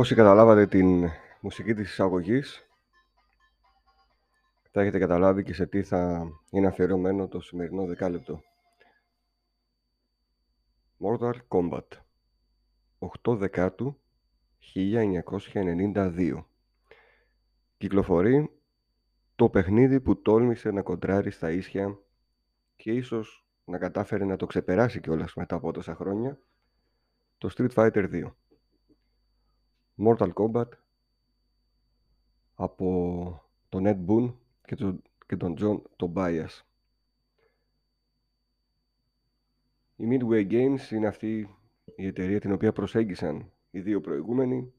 Όσοι καταλάβατε την μουσική της εισαγωγής, θα έχετε καταλάβει και σε τι θα είναι αφιερωμένο το σημερινό δεκάλεπτο. Mortal Kombat 8 Δεκάτου 1992. Κυκλοφορεί το παιχνίδι που τόλμησε να κοντράρει στα ίσια και ίσως να κατάφερε να το ξεπεράσει κιόλας μετά από τόσα χρόνια, το Street Fighter 2. Mortal Kombat από τον Ed Boon και τον John Tobias. Η Midway Games είναι αυτή η εταιρεία την οποία προσέγγισαν οι δύο προηγούμενοι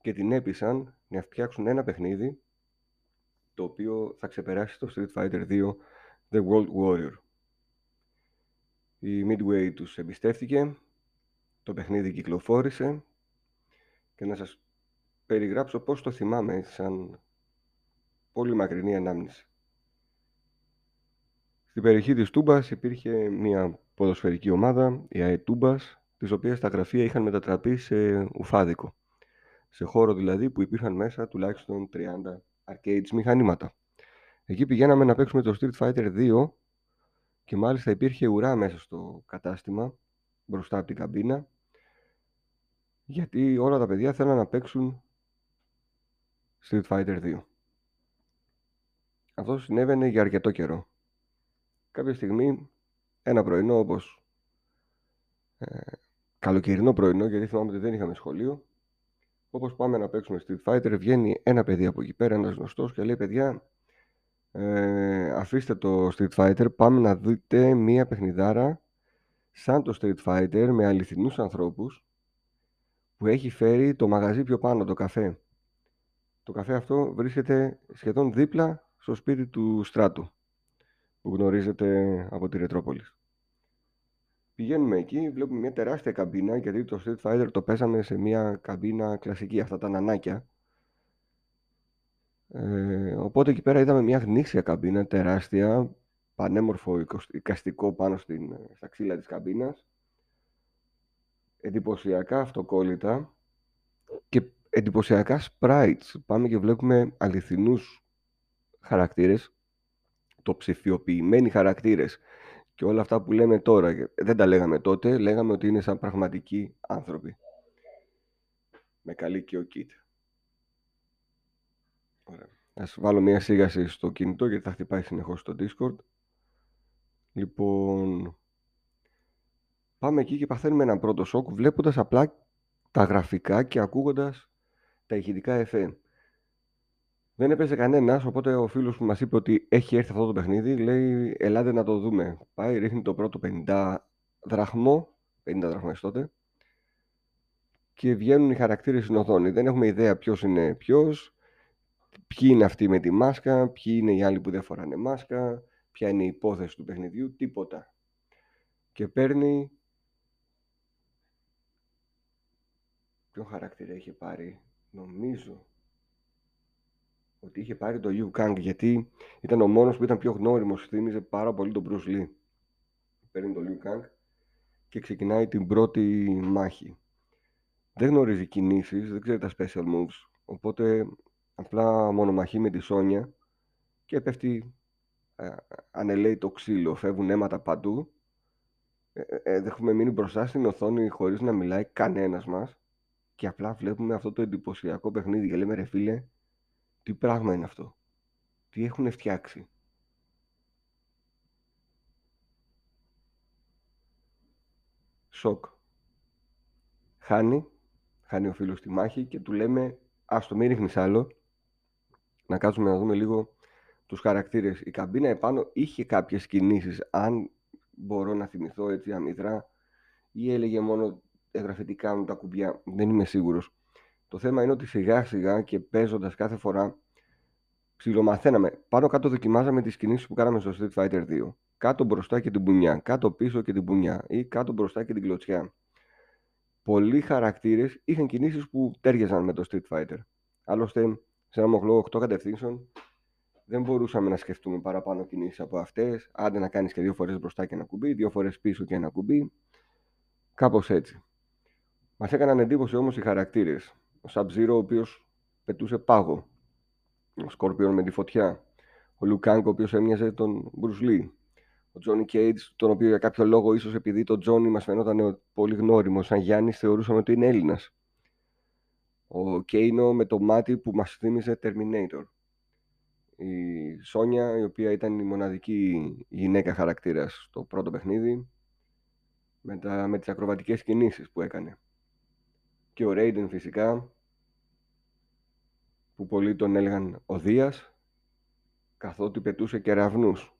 και την έπεισαν να φτιάξουν ένα παιχνίδι το οποίο θα ξεπεράσει το Street Fighter 2 The World Warrior. Η Midway τους εμπιστεύτηκε, το παιχνίδι κυκλοφόρησε και να σας περιγράψω πώς το θυμάμαι σαν πολύ μακρινή ανάμνηση. Στην περιοχή της Τούμπας υπήρχε μια ποδοσφαιρική ομάδα, η AE Toumpas, της οποίας τα γραφεία είχαν μετατραπεί σε ουφάδικο. Σε χώρο δηλαδή που υπήρχαν μέσα τουλάχιστον 30 arcades μηχανήματα. Εκεί πηγαίναμε να παίξουμε το Street Fighter 2 και μάλιστα υπήρχε ουρά μέσα στο κατάστημα, μπροστά από την καμπίνα, γιατί όλα τα παιδιά θέλαν να παίξουν Street Fighter 2. Αυτό συνέβαινε για αρκετό καιρό. Κάποια στιγμή, ένα πρωινό όπως καλοκαιρινό πρωινό, γιατί θυμάμαι ότι δεν είχαμε σχολείο, όπως πάμε να παίξουμε Street Fighter, βγαίνει ένα παιδί από εκεί πέρα, ένας γνωστός, και λέει: «Παιδιά, αφήστε το Street Fighter, πάμε να δείτε μία παιχνιδάρα σαν το Street Fighter με αληθινούς ανθρώπους που έχει φέρει το μαγαζί πιο πάνω, το καφέ». Το καφέ αυτό βρίσκεται σχεδόν δίπλα στο σπίτι του Στράτου, που γνωρίζετε από τη Ρετρόπολη. Πηγαίνουμε εκεί, βλέπουμε μια τεράστια καμπίνα, γιατί το Street Fighter το παίζαμε σε μια καμπίνα κλασική, αυτά τα νανάκια. Οπότε εκεί πέρα είδαμε μια γνήσια καμπίνα, τεράστια, πανέμορφο οικαστικό πάνω στα ξύλα της καμπίνας. Εντυπωσιακά αυτοκόλλητα και εντυπωσιακά sprites. Πάμε και βλέπουμε αληθινούς χαρακτήρες, τοψηφιοποιημένοι χαρακτήρες. Και όλα αυτά που λέμε τώρα, δεν τα λέγαμε τότε, λέγαμε ότι είναι σαν πραγματικοί άνθρωποι. Με καλή και ο Κιτ. Ωραία. Ας βάλω μια σίγαση στο κινητό γιατί θα χτυπάει συνεχώς στο Discord. Λοιπόν, πάμε εκεί και παθαίνουμε έναν πρώτο σοκ βλέποντας απλά τα γραφικά και ακούγοντας τα ηχητικά εφέ. Δεν έπαιζε κανένας, οπότε ο φίλος που μας είπε ότι έχει έρθει αυτό το παιχνίδι λέει: «Ελάτε να το δούμε». Πάει, ρίχνει το πρώτο 50 δραχμές τότε, και βγαίνουν οι χαρακτήρες στην οθόνη. Δεν έχουμε ιδέα ποιος είναι ποιος, ποιοι είναι αυτοί με τη μάσκα, ποιοι είναι οι άλλοι που δεν φοράνε μάσκα, ποια είναι η υπόθεση του παιχνιδιού, τίποτα. Και παίρνει... Ποιο χαρακτήρα είχε πάρει? Νομίζω ότι είχε πάρει το Liu Kang, γιατί ήταν ο μόνος που ήταν πιο γνώριμος, θύμιζε πάρα πολύ τον Bruce Lee. Παίρνει το Liu Kang και ξεκινάει την πρώτη μάχη. Δεν γνωρίζει κινήσεις, δεν ξέρει τα special moves, οπότε απλά μονομαχεί με τη Sonya και πέφτει, ανελαίει το ξύλο, φεύγουν αίματα παντού. Έχουμε μείνει μπροστά στην οθόνη χωρίς να μιλάει κανένας μας και απλά βλέπουμε αυτό το εντυπωσιακό παιχνίδι και λέμε: «Ρε φίλε, τι πράγμα είναι αυτό, τι έχουν φτιάξει». Σοκ. Χάνει ο φίλος τη μάχη και του λέμε: «Άστο, μην ρίχνεις άλλο, να κάτσουμε να δούμε λίγο τους χαρακτήρες». Η καμπίνα επάνω είχε κάποιες κινήσεις, αν μπορώ να θυμηθώ έτσι αμυδρά, ή έλεγε μόνο γραφετικά μου τα κουμπιά, δεν είμαι σίγουρος. Το θέμα είναι ότι σιγά σιγά και παίζοντας κάθε φορά ψιλομαθαίναμε. Πάνω κάτω δοκιμάζαμε τις κινήσεις που κάναμε στο Street Fighter 2. Κάτω μπροστά και την μπουνιά, κάτω πίσω και την μπουνιά, ή κάτω μπροστά και την κλωτσιά. Πολλοί χαρακτήρες είχαν κινήσεις που τέριαζαν με το Street Fighter. Άλλωστε, σε ένα μοχλό 8 κατευθύνσεων δεν μπορούσαμε να σκεφτούμε παραπάνω κινήσεις από αυτές. Άντε να κάνεις και δύο φορές μπροστά και ένα κουμπί, δύο φορές πίσω και ένα κουμπί. Κάπως έτσι. Μας έκαναν εντύπωση όμως οι χαρακτήρες. ο Sub-Zero, ο οποίος πετούσε πάγο, ο Σκόρπιον με τη φωτιά, ο Liu Kang, ο οποίος έμοιαζε τον Bruce Lee, ο Johnny Cage, τον οποίο για κάποιο λόγο, ίσως επειδή το Johnny μας φαινόταν πολύ γνώριμο, σαν Γιάννης θεωρούσαμε ότι είναι Έλληνας, ο Kano με το μάτι που μας θύμιζε Terminator, η Sonya, η οποία ήταν η μοναδική γυναίκα χαρακτήρας στο πρώτο παιχνίδι, με τις ακροβατικές κινήσεις που έκανε, και ο Raiden φυσικά, που πολλοί τον έλεγαν ο Δίας, καθότι πετούσε κεραυνούς.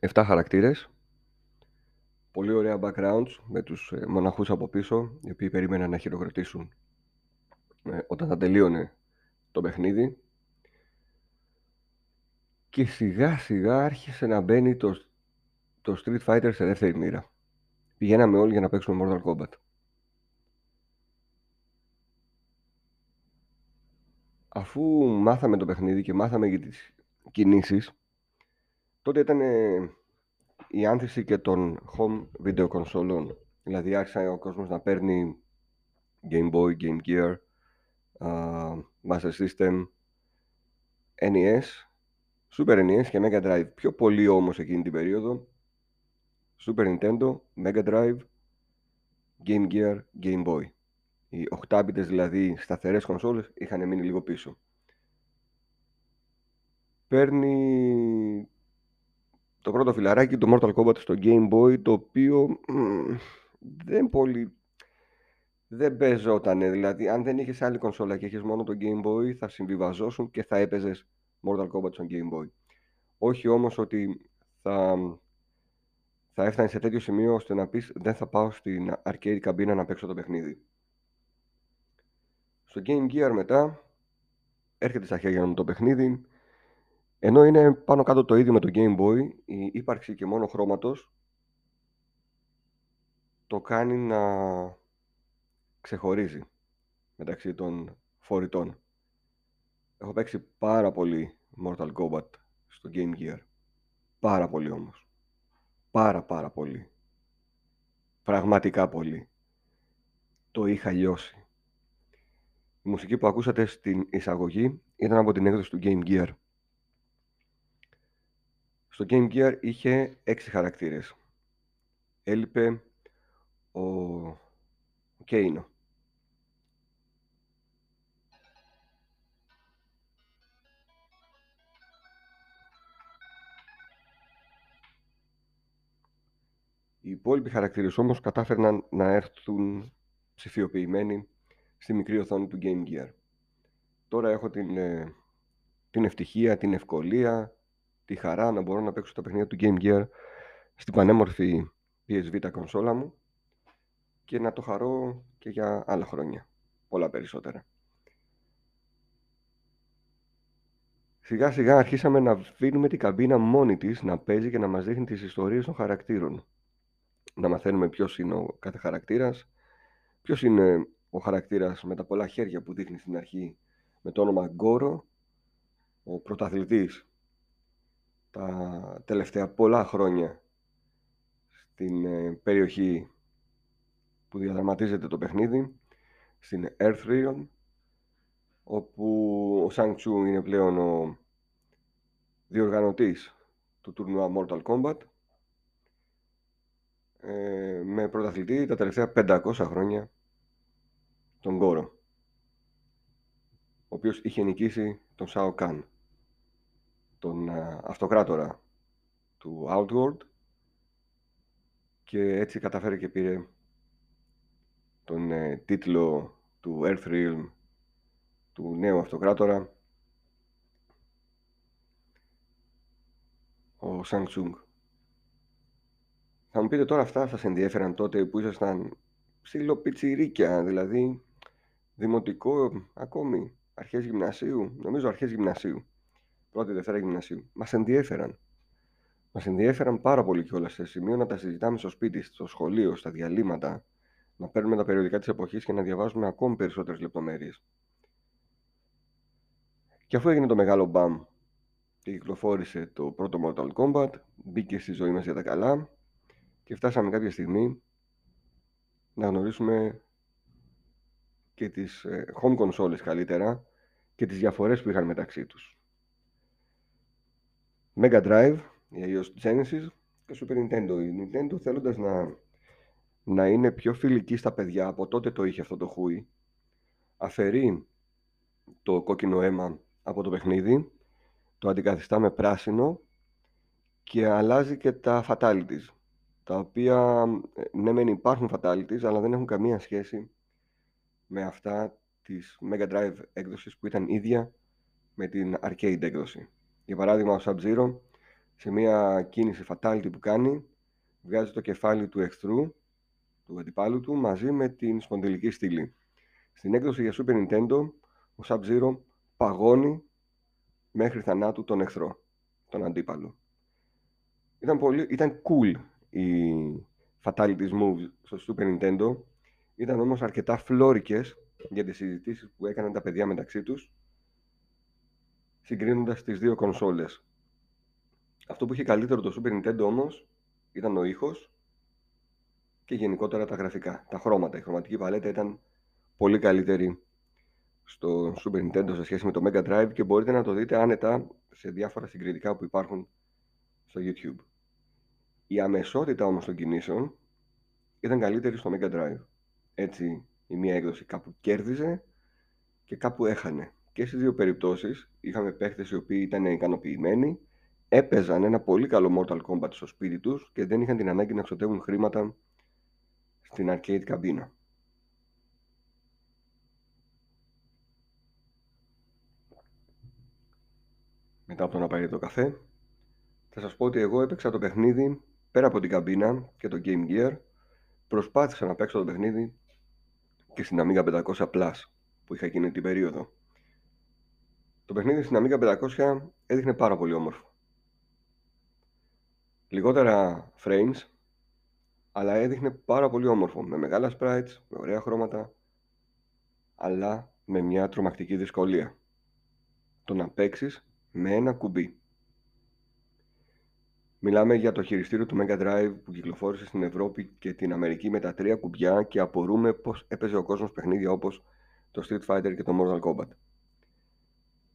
7 χαρακτήρες, πολύ ωραία backgrounds με τους μοναχούς από πίσω, οι οποίοι περίμεναν να χειροκροτήσουν όταν θα τελείωνε το παιχνίδι. Και σιγά σιγά άρχισε να μπαίνει το Street Fighter σε δεύτερη μοίρα. Πηγαίναμε όλοι για να παίξουμε Mortal Kombat. Αφού μάθαμε το παιχνίδι και μάθαμε για τις κινήσεις, τότε ήταν η άνθηση και των home video κονσόλων. Δηλαδή άρχισε ο κόσμος να παίρνει Game Boy, Game Gear, Master System, NES, Super NES και Mega Drive. Πιο πολύ όμως εκείνη την περίοδο Super Nintendo, Mega Drive, Game Gear, Game Boy. Οι 8-bit δηλαδή σταθερές κονσόλες είχαν μείνει λίγο πίσω. Παίρνει το πρώτο φιλαράκι, το Mortal Kombat στο Game Boy, το οποίο δεν παίζότανε. Δηλαδή αν δεν είχες άλλη κονσόλα και είχες μόνο το Game Boy, θα συμβιβαζόσουν και θα έπαιζες Mortal Kombat στο Game Boy. Όχι όμως ότι θα έφτανε σε τέτοιο σημείο ώστε να πεις δεν θα πάω στην arcade καμπίνα να παίξω το παιχνίδι. Στο Game Gear μετά έρχεται στα χέρια μου το παιχνίδι. Ενώ είναι πάνω κάτω το ίδιο με το Game Boy, η ύπαρξη και μόνο χρώματος το κάνει να ξεχωρίζει μεταξύ των φορητών. Έχω παίξει πάρα πολύ Mortal Kombat στο Game Gear. Πάρα πολύ όμως. Πάρα πολύ. Πραγματικά πολύ. Το είχα λιώσει. Η μουσική που ακούσατε στην εισαγωγή ήταν από την έκδοση του Game Gear. Στο Game Gear είχε 6 χαρακτήρες. Έλειπε ο Kano. Οι υπόλοιποι χαρακτήρες όμως κατάφερναν να έρθουν ψηφιοποιημένοι στη μικρή οθόνη του Game Gear. Τώρα έχω την ευτυχία, την ευκολία, τη χαρά να μπορώ να παίξω τα παιχνίδια του Game Gear στην πανέμορφη PSV τα κονσόλα μου και να το χαρώ και για άλλα χρόνια, πολλά περισσότερα. Σιγά σιγά αρχίσαμε να αφήνουμε την καμπίνα μόνη της να παίζει και να μας δείχνει τις ιστορίες των χαρακτήρων. Να μαθαίνουμε ποιος είναι ο κάθε χαρακτήρας, ποιος είναι ο χαρακτήρας με τα πολλά χέρια που δείχνει στην αρχή με το όνομα Goro, ο πρωταθλητής τα τελευταία πολλά χρόνια στην περιοχή που διαδραματίζεται το παιχνίδι, στην Earthrealm, όπου ο Shang Tsung είναι πλέον ο διοργανωτής του τουρνουά Mortal Kombat, με πρωταθλητή τα τελευταία 500 χρόνια τον Goro, ο οποίος είχε νικήσει τον Shao Kahn, τον αυτοκράτορα του Outworld, και έτσι καταφέρει και πήρε τον τίτλο του Earthrealm, του νέου αυτοκράτορα, ο Shang Tsung. Θα μου πείτε τώρα, αυτά σας ενδιέφεραν τότε που ήσασταν ψιλοπιτσιρίκια, δηλαδή δημοτικό ακόμη, αρχές γυμνασίου, νομίζω αρχές γυμνασίου, πρώτη, δευτέρα γυμνασίου. Μας ενδιέφεραν. Μας ενδιέφεραν πάρα πολύ κιόλας, σε σημείο να τα συζητάμε στο σπίτι, στο σχολείο, στα διαλύματα, να παίρνουμε τα περιοδικά της εποχής και να διαβάζουμε ακόμη περισσότερες λεπτομέρειες. Και αφού έγινε το μεγάλο μπαμ και κυκλοφόρησε το πρώτο Mortal Kombat, μπήκε στη ζωή μας για τα καλά και φτάσαμε κάποια στιγμή να γνωρίσουμε και τις home consoles καλύτερα και τις διαφορές που είχαν μεταξύ τους. Mega Drive, η αλλιώς Genesis και Super Nintendo. Η Nintendo θέλοντας να είναι πιο φιλική στα παιδιά, από τότε το είχε αυτό το χούι, αφαιρεί το κόκκινο αίμα από το παιχνίδι, το αντικαθιστά με πράσινο και αλλάζει και τα fatalities, τα οποία ναι μεν υπάρχουν fatalities, αλλά δεν έχουν καμία σχέση με αυτά της Mega Drive έκδοσης που ήταν ίδια με την arcade έκδοση. Για παράδειγμα, ο Sub-Zero σε μια κίνηση fatality που κάνει βγάζει το κεφάλι του εχθρού, του αντιπάλου του, μαζί με την σπονδυλική στήλη. Στην έκδοση για Super Nintendo ο Sub-Zero παγώνει μέχρι θανάτου τον εχθρό, τον αντίπαλο. Ήταν cool οι fatality moves στο Super Nintendo, ήταν όμως αρκετά φλόρικες για τις συζητήσεις που έκαναν τα παιδιά μεταξύ τους, συγκρίνοντας τις δύο κονσόλες. Αυτό που είχε καλύτερο το Super Nintendo όμως ήταν ο ήχος και γενικότερα τα γραφικά, τα χρώματα. Η χρωματική παλέτα ήταν πολύ καλύτερη στο Super Nintendo σε σχέση με το Mega Drive και μπορείτε να το δείτε άνετα σε διάφορα συγκριτικά που υπάρχουν στο YouTube. Η αμεσότητα όμως των κινήσεων ήταν καλύτερη στο Mega Drive. Έτσι, η μία έκδοση κάπου κέρδιζε και κάπου έχανε. Και στις δύο περιπτώσεις είχαμε παίχτες οι οποίοι ήταν ικανοποιημένοι, έπαιζαν ένα πολύ καλό Mortal Kombat στο σπίτι τους και δεν είχαν την ανάγκη να ξοδεύουν χρήματα στην arcade καμπίνα. Μετά από τον απαραίτητο καφέ, θα σας πω ότι εγώ έπαιξα το παιχνίδι πέρα από την καμπίνα και το Game Gear. Προσπάθησα να παίξω το παιχνίδι και στην Amiga 500 Plus που είχα εκείνη την περίοδο. Το παιχνίδι στην Amiga 500 έδειχνε πάρα πολύ όμορφο. Λιγότερα frames, αλλά έδειχνε πάρα πολύ όμορφο, με μεγάλα sprites, με ωραία χρώματα, αλλά με μια τρομακτική δυσκολία. Το να παίξεις με ένα κουμπί. Μιλάμε για το χειριστήριο του Mega Drive που κυκλοφόρησε στην Ευρώπη και την Αμερική με τα τρία κουμπιά και απορούμε πως έπαιζε ο κόσμος παιχνίδια όπως το Street Fighter και το Mortal Kombat.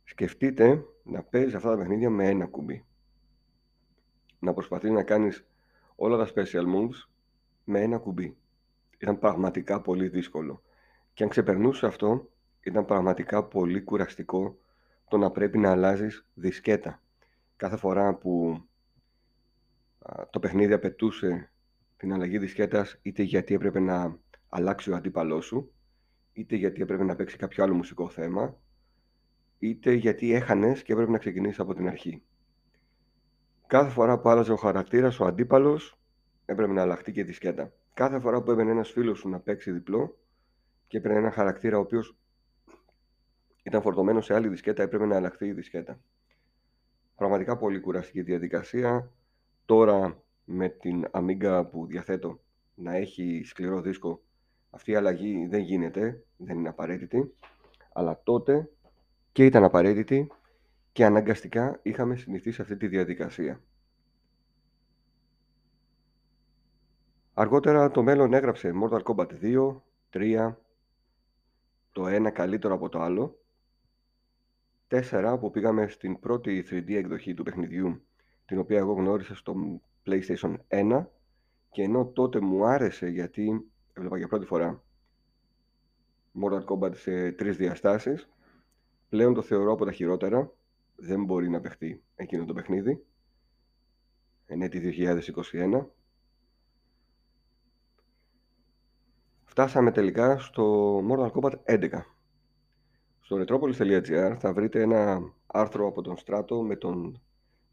Σκεφτείτε να παίζεις αυτά τα παιχνίδια με ένα κουμπί. Να προσπαθείς να κάνεις όλα τα special moves με ένα κουμπί. Ήταν πραγματικά πολύ δύσκολο. Και αν ξεπερνούσε αυτό, ήταν πραγματικά πολύ κουραστικό το να πρέπει να αλλάζεις δισκέτα. Κάθε φορά που το παιχνίδι απαιτούσε την αλλαγή δισκέτας, είτε γιατί έπρεπε να αλλάξει ο αντίπαλός σου, είτε γιατί έπρεπε να παίξει κάποιο άλλο μουσικό θέμα, είτε γιατί έχανες και έπρεπε να ξεκινήσεις από την αρχή. Κάθε φορά που άλλαζε ο χαρακτήρας, ο αντίπαλος, έπρεπε να αλλάχτεί και η δισκέτα. Κάθε φορά που έμπαινε ένας φίλος σου να παίξει διπλό και έπαιρνε ένα χαρακτήρα ο οποίος ήταν φορτωμένο σε άλλη δισκέτα, έπρεπε να αλλάχτεί η δισκέτα. Πραγματικά πολύ κουραστική διαδικασία. Τώρα με την Amiga που διαθέτω να έχει σκληρό δίσκο, αυτή η αλλαγή δεν γίνεται, δεν είναι απαραίτητη, αλλά τότε και ήταν απαραίτητη και αναγκαστικά είχαμε συνηθίσει σε αυτή τη διαδικασία. Αργότερα το μέλλον έγραψε Mortal Kombat 2, 3, το ένα καλύτερο από το άλλο, 4 που πήγαμε στην πρώτη 3D εκδοχή του παιχνιδιού, την οποία εγώ γνώρισα στο PlayStation 1 και ενώ τότε μου άρεσε γιατί έβλεπα για πρώτη φορά Mortal Kombat σε 3 διαστάσεις, πλέον το θεωρώ από τα χειρότερα, δεν μπορεί να παιχτεί εκείνο το παιχνίδι, εν έτη 2021. Φτάσαμε τελικά στο Mortal Kombat 11. Στο retropolis.gr θα βρείτε ένα άρθρο από τον Στράτο με τον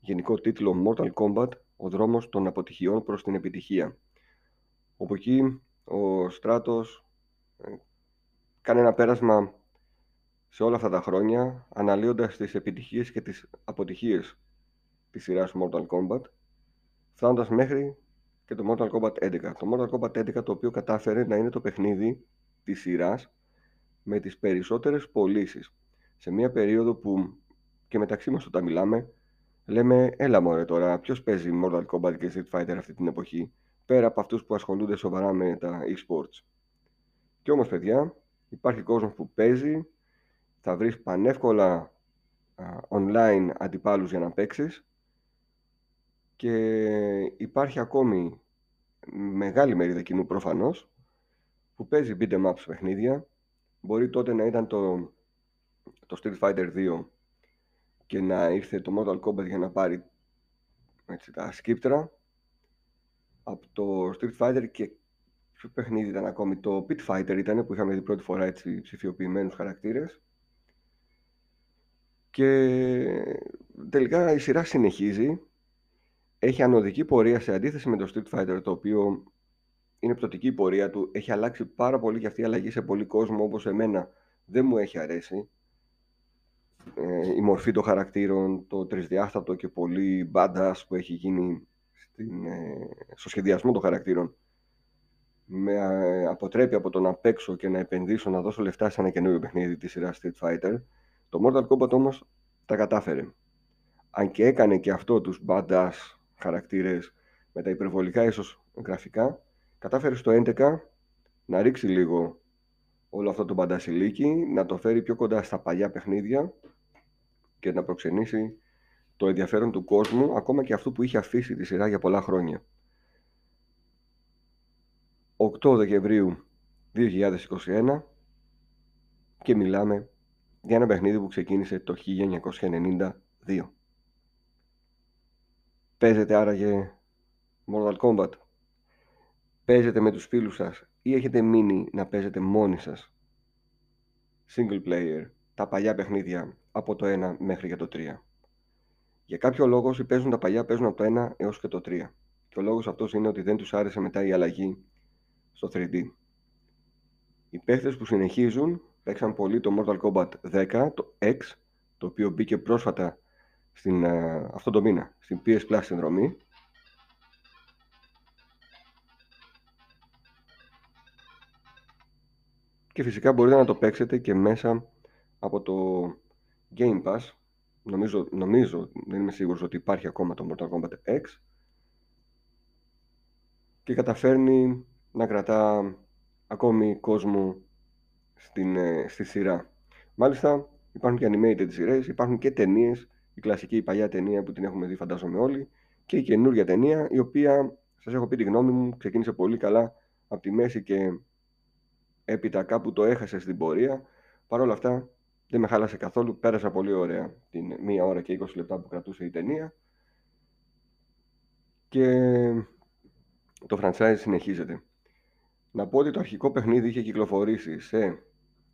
γενικό τίτλο Mortal Kombat, ο δρόμος των αποτυχιών προς την επιτυχία. Όπου εκεί ο Στράτος κάνει ένα πέρασμα σε όλα αυτά τα χρόνια, αναλύοντας τις επιτυχίες και τις αποτυχίες της σειράς Mortal Kombat, φτάνοντας μέχρι και το Mortal Kombat 11. Το Mortal Kombat 11, το οποίο κατάφερε να είναι το παιχνίδι της σειράς με τις περισσότερες πωλήσεις. Σε μια περίοδο που και μεταξύ μας όταν μιλάμε, λέμε, έλα μωρέ τώρα, ποιος παίζει Mortal Kombat και Street Fighter αυτή την εποχή, πέρα από αυτούς που ασχολούνται σοβαρά με τα e-sports. Κι όμως, παιδιά, υπάρχει κόσμος που παίζει, θα βρεις πανεύκολα online αντιπάλους για να παίξεις και υπάρχει ακόμη μεγάλη μερίδα κοινού προφανώς που παίζει beat 'em ups παιχνίδια. Μπορεί τότε να ήταν το Street Fighter 2 και να ήρθε το Mortal Kombat για να πάρει έτσι, τα σκύπτρα. Από το Street Fighter και ποιο παιχνίδι ήταν ακόμη, το Pit Fighter ήταν που είχαμε δει πρώτη φορά έτσι, ψηφιοποιημένους χαρακτήρες. Και τελικά η σειρά συνεχίζει, έχει ανωδική πορεία σε αντίθεση με το Street Fighter, το οποίο είναι πτωτική η πορεία του, έχει αλλάξει πάρα πολύ και αυτή η αλλαγή σε πολύ κόσμο, όπως εμένα δεν μου έχει αρέσει. Η μορφή των χαρακτήρων, το τρισδιάστατο και πολύ badass που έχει γίνει στο σχεδιασμό των χαρακτήρων με αποτρέπει από το να παίξω και να επενδύσω, να δώσω λεφτά σε ένα καινούριο παιχνίδι της σειράς Street Fighter. Το Mortal Kombat όμως τα κατάφερε. Αν και έκανε και αυτό τους badass χαρακτήρες με τα υπερβολικά ίσως γραφικά, κατάφερε στο 11 να ρίξει λίγο όλο αυτό το μπαντασιλίκι, να το φέρει πιο κοντά στα παλιά παιχνίδια και να προξενήσει το ενδιαφέρον του κόσμου, ακόμα και αυτού που είχε αφήσει τη σειρά για πολλά χρόνια. 8 Δεκεμβρίου 2021 και μιλάμε για ένα παιχνίδι που ξεκίνησε το 1992. Παίζετε άραγε Mortal Kombat? Παίζετε με τους φίλους σας ή έχετε μείνει να παίζετε μόνοι σας? Single player, τα παλιά παιχνίδια από το 1 μέχρι και το 3. Για κάποιο λόγο όσοι παίζουν τα παλιά παίζουν από το 1 έως και το 3. Και ο λόγος αυτός είναι ότι δεν τους άρεσε μετά η αλλαγή στο 3D. Οι παίχτες που συνεχίζουν παίξαν πολύ το Mortal Kombat 10, το X, το οποίο μπήκε πρόσφατα αυτό το μήνα, στην PS Plus συνδρομή. Και φυσικά μπορείτε να το παίξετε και μέσα από το Game Pass. Νομίζω, δεν είμαι σίγουρος ότι υπάρχει ακόμα το Mortal Kombat X. Και καταφέρνει να κρατά ακόμη κόσμο στη σειρά. Μάλιστα υπάρχουν και animated σειρές, υπάρχουν και ταινίες, η κλασική, η παλιά ταινία που την έχουμε δει φαντάζομαι όλοι, και η καινούργια ταινία, η οποία σας έχω πει τη γνώμη μου, ξεκίνησε πολύ καλά από τη μέση και έπειτα κάπου το έχασε στην πορεία. Παρ' όλα αυτά δεν με χάλασε καθόλου, πέρασα πολύ ωραία την 1 ώρα και 20 λεπτά που κρατούσε η ταινία και το franchise συνεχίζεται. Να πω ότι το αρχικό παιχνίδι είχε κυκλοφορήσει σε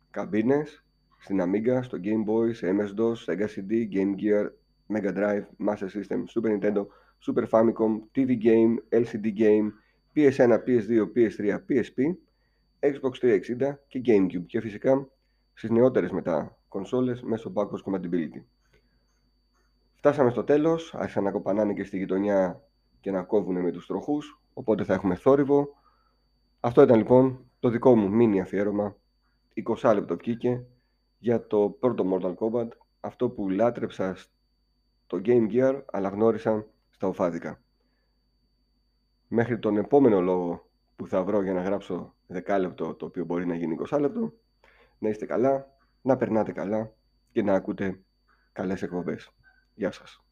καμπίνες, στην Amiga, στο Game Boy, σε MS-DOS, Sega CD, Game Gear, Mega Drive, Master System, Super Nintendo, Super Famicom, TV Game, LCD Game, PS1, PS2, PS3, PSP, Xbox 360 και GameCube και φυσικά στις νεότερες μετά κονσόλες μέσω backwards compatibility. Φτάσαμε στο τέλος, άρχισαν να κοπανάνε και στη γειτονιά και να κόβουν με τους τροχούς, οπότε θα έχουμε θόρυβο. Αυτό ήταν λοιπόν το δικό μου μίνι αφιέρωμα, 20 λεπτό βγήκε, για το πρώτο Mortal Kombat, αυτό που λάτρεψα στο Game Gear αλλά γνώρισα στα οφάδικα. Μέχρι τον επόμενο λόγο που θα βρω για να γράψω 10 λεπτό, το οποίο μπορεί να γίνει 20 λεπτό, να είστε καλά, να περνάτε καλά και να ακούτε καλές εκπομπές. Γεια σας.